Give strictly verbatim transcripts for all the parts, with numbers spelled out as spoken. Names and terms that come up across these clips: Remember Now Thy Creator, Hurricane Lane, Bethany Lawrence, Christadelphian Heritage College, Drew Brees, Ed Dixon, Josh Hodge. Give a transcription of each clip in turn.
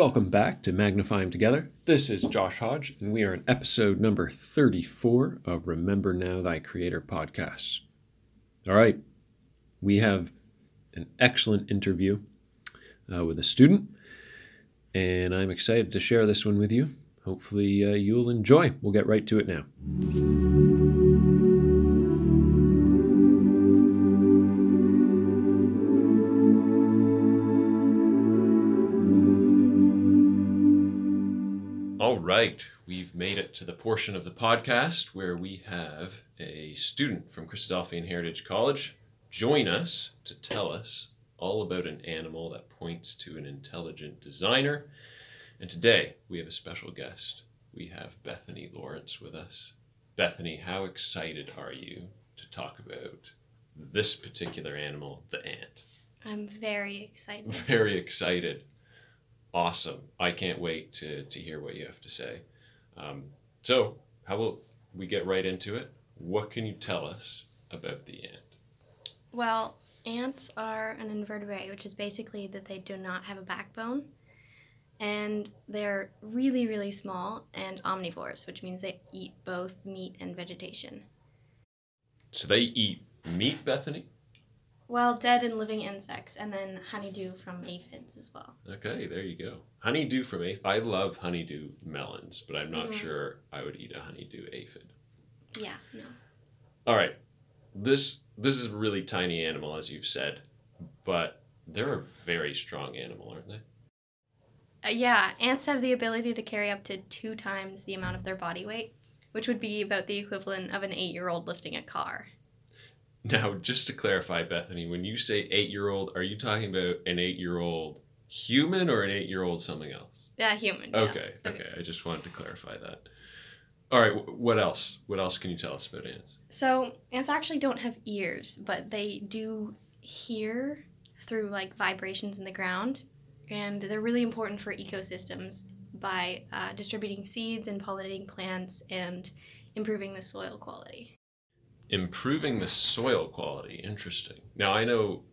Welcome back to Magnify Him Together. This is Josh Hodge, and we are in episode number thirty-four of Remember Now Thy Creator podcast. All right, we have an excellent interview uh, with a student, and I'm excited to share this one with you. Hopefully uh, you'll enjoy. We'll get right to it now. All right, we've made it to the portion of the podcast where we have a student from Christadelphian Heritage College join us to tell us all about an animal that points to an intelligent designer. And today we have a special guest. We have Bethany Lawrence with us. Bethany, how excited are you to talk about this particular animal, the ant? I'm very excited. Very excited. Awesome. I can't wait to, to hear what you have to say. Um, so how about we get right into it? What can you tell us about the ant? Well, ants are an invertebrate, which is basically that they do not have a backbone. And they're really, really small and omnivores, which means they eat both meat and vegetation. So they eat meat, Bethany? Well, dead and living insects, and then honeydew from aphids as well. Okay, there you go. Honeydew from aphids. I love honeydew melons, but I'm not mm-hmm. sure I would eat a honeydew aphid. Yeah, no. All right. This this is a really tiny animal, as you've said, but they're a very strong animal, aren't they? Uh, yeah, ants have the ability to carry up to two times the amount of their body weight, which would be about the equivalent of an eight-year-old lifting a car. Now, just to clarify, Bethany, when you say eight-year-old, are you talking about an eight-year-old human or an eight-year-old something else? Yeah, human. Okay, yeah. okay. I just wanted to clarify that. All right, what else? What else can you tell us about ants? So, ants actually don't have ears, but they do hear through, like, vibrations in the ground, and they're really important for ecosystems by uh, distributing seeds and pollinating plants and improving the soil quality. Improving the soil quality. Interesting. Now, I know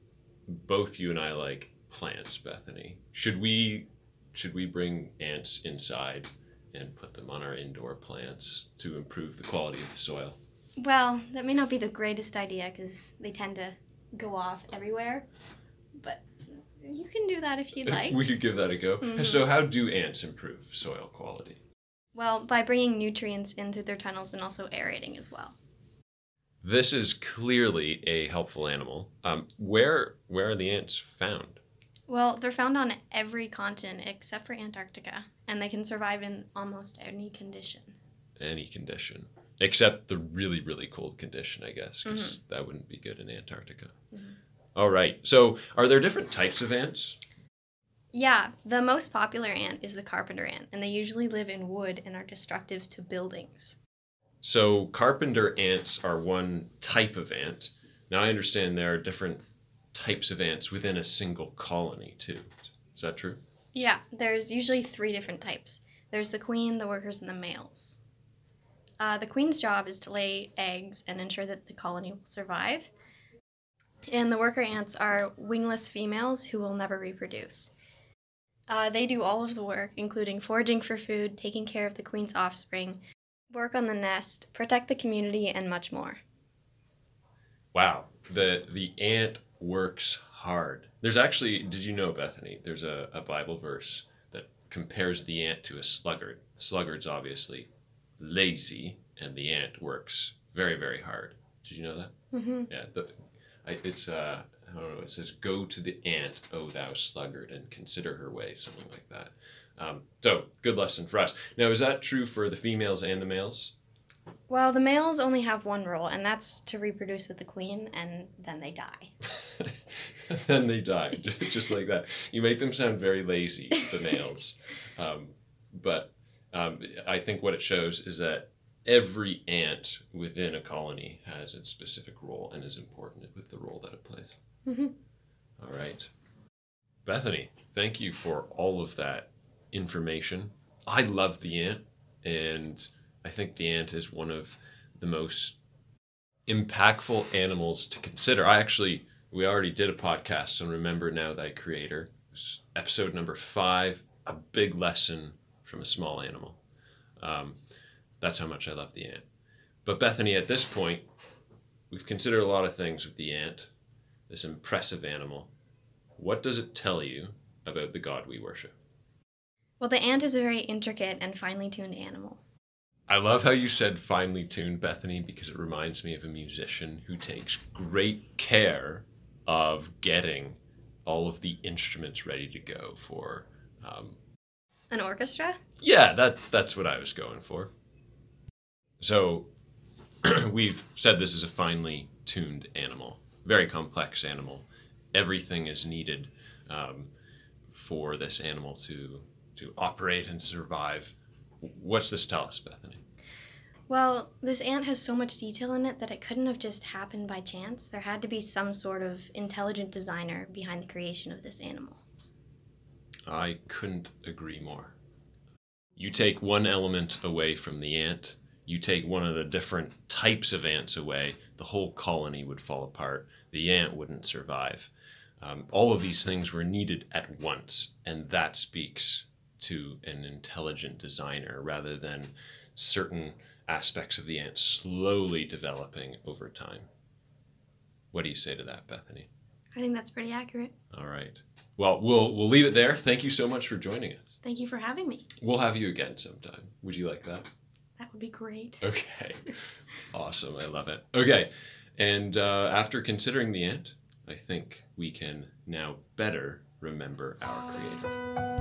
both you and I like plants, Bethany. Should we should we bring ants inside and put them on our indoor plants to improve the quality of the soil? Well, that may not be the greatest idea because they tend to go off everywhere, but you can do that if you'd like. We could give that a go. Mm-hmm. So how do ants improve soil quality? Well, by bringing nutrients in through their tunnels and also aerating as well. This is clearly a helpful animal. Um, where where are the ants found? Well, they're found on every continent except for Antarctica, and they can survive in almost any condition. Any condition. Except the really, really cold condition, I guess, because mm-hmm. that wouldn't be good in Antarctica. Mm-hmm. All right. So are there different types of ants? Yeah. The most popular ant is the carpenter ant, and they usually live in wood and are destructive to buildings. So carpenter ants are one type of ant. Now, I understand there are different types of ants within a single colony, too. Is that true? Yeah, there's usually three different types. There's the queen, the workers, and the males. Uh, the queen's job is to lay eggs and ensure that the colony will survive. And the worker ants are wingless females who will never reproduce. Uh, they do all of the work, including foraging for food, taking care of the queen's offspring, work on the nest, protect the community, and much more. Wow. The the ant works hard. There's actually, did you know, Bethany, there's a, a Bible verse that compares the ant to a sluggard. The sluggard's obviously lazy, and the ant works very, very hard. Did you know that? Mm-hmm. Yeah. The, I, it's, uh, I don't know, it says, "Go to the ant, O thou sluggard, and consider her way," something like that. Um, so, good lesson for us. Now, is that true for the females and the males? Well, the males only have one role, and that's to reproduce with the queen, and then they die. Then they die, just like that. You make them sound very lazy, the males. Um, but um, I think what it shows is that every ant within a colony has its specific role and is important with the role that it plays. Mm-hmm. All right. Bethany, thank you for all of that information. I love the ant, and I think the ant is one of the most impactful animals to consider. I actually, we already did a podcast on Remember Now Thy Creator, episode number five. a big lesson from a small animal. Um, that's how much I love the ant. But Bethany, at this point, we've considered a lot of things with the ant, this impressive animal. What does it tell you about the God we worship? Well, the ant is a very intricate and finely tuned animal. I love how you said finely tuned, Bethany, because it reminds me of a musician who takes great care of getting all of the instruments ready to go for... Um, An orchestra? Yeah, that that's what I was going for. So we've said this is a finely tuned animal, very complex animal. Everything is needed um, for this animal to to operate and survive. What's this tell us, Bethany? Well, this ant has so much detail in it that it couldn't have just happened by chance. There had to be some sort of intelligent designer behind the creation of this animal. I couldn't agree more. You take one element away from the ant, you take one of the different types of ants away, the whole colony would fall apart. The ant wouldn't survive. Um, all of these things were needed at once, and that speaks to an intelligent designer rather than certain aspects of the ant slowly developing over time. What do you say to that, Bethany? I think that's pretty accurate. All right. Well, we'll we'll leave it there. Thank you so much for joining us. Thank you for having me. We'll have you again sometime. Would you like that? That would be great. Okay. Awesome. I love it. Okay. And uh, after considering the ant, I think we can now better remember our Creator.